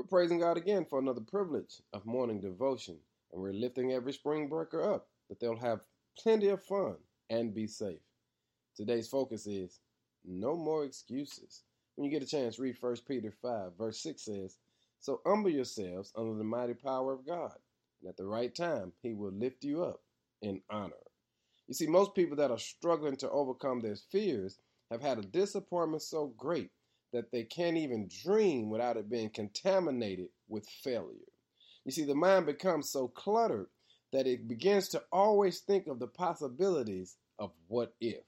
We're praising God again for another privilege of morning devotion, and we're lifting every spring breaker up that they'll have plenty of fun and be safe. Today's focus is no more excuses. When you get a chance, read 1 Peter 5, verse 6 says, "So humble yourselves under the mighty power of God, and at the right time he will lift you up in honor." You see, most people that are struggling to overcome their fears have had a disappointment so great that they can't even dream without it being contaminated with failure. You see, the mind becomes so cluttered that it begins to always think of the possibilities of what if.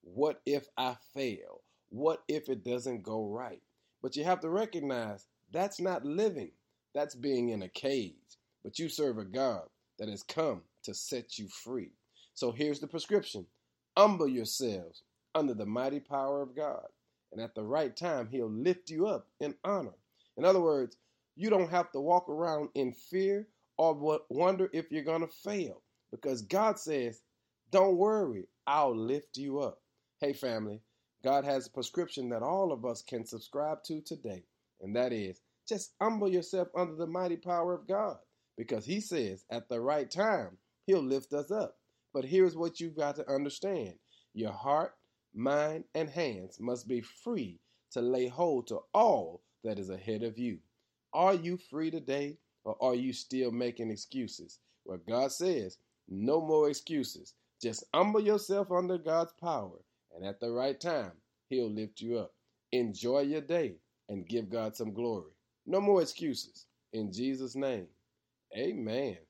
What if I fail? What if it doesn't go right? But you have to recognize that's not living. That's being in a cage. But you serve a God that has come to set you free. So here's the prescription. Humble yourselves under the mighty power of God. And at the right time, he'll lift you up in honor. In other words, you don't have to walk around in fear or wonder if you're going to fail, because God says, "Don't worry, I'll lift you up." Hey, family, God has a prescription that all of us can subscribe to today, and that is just humble yourself under the mighty power of God, because he says at the right time, he'll lift us up. But here's what you've got to understand. Your heart, mind, and hands must be free to lay hold to all that is ahead of you. Are you free today, or are you still making excuses? Well, God says, no more excuses. Just humble yourself under God's power, and at the right time, he'll lift you up. Enjoy your day and give God some glory. No more excuses. In Jesus' name, amen.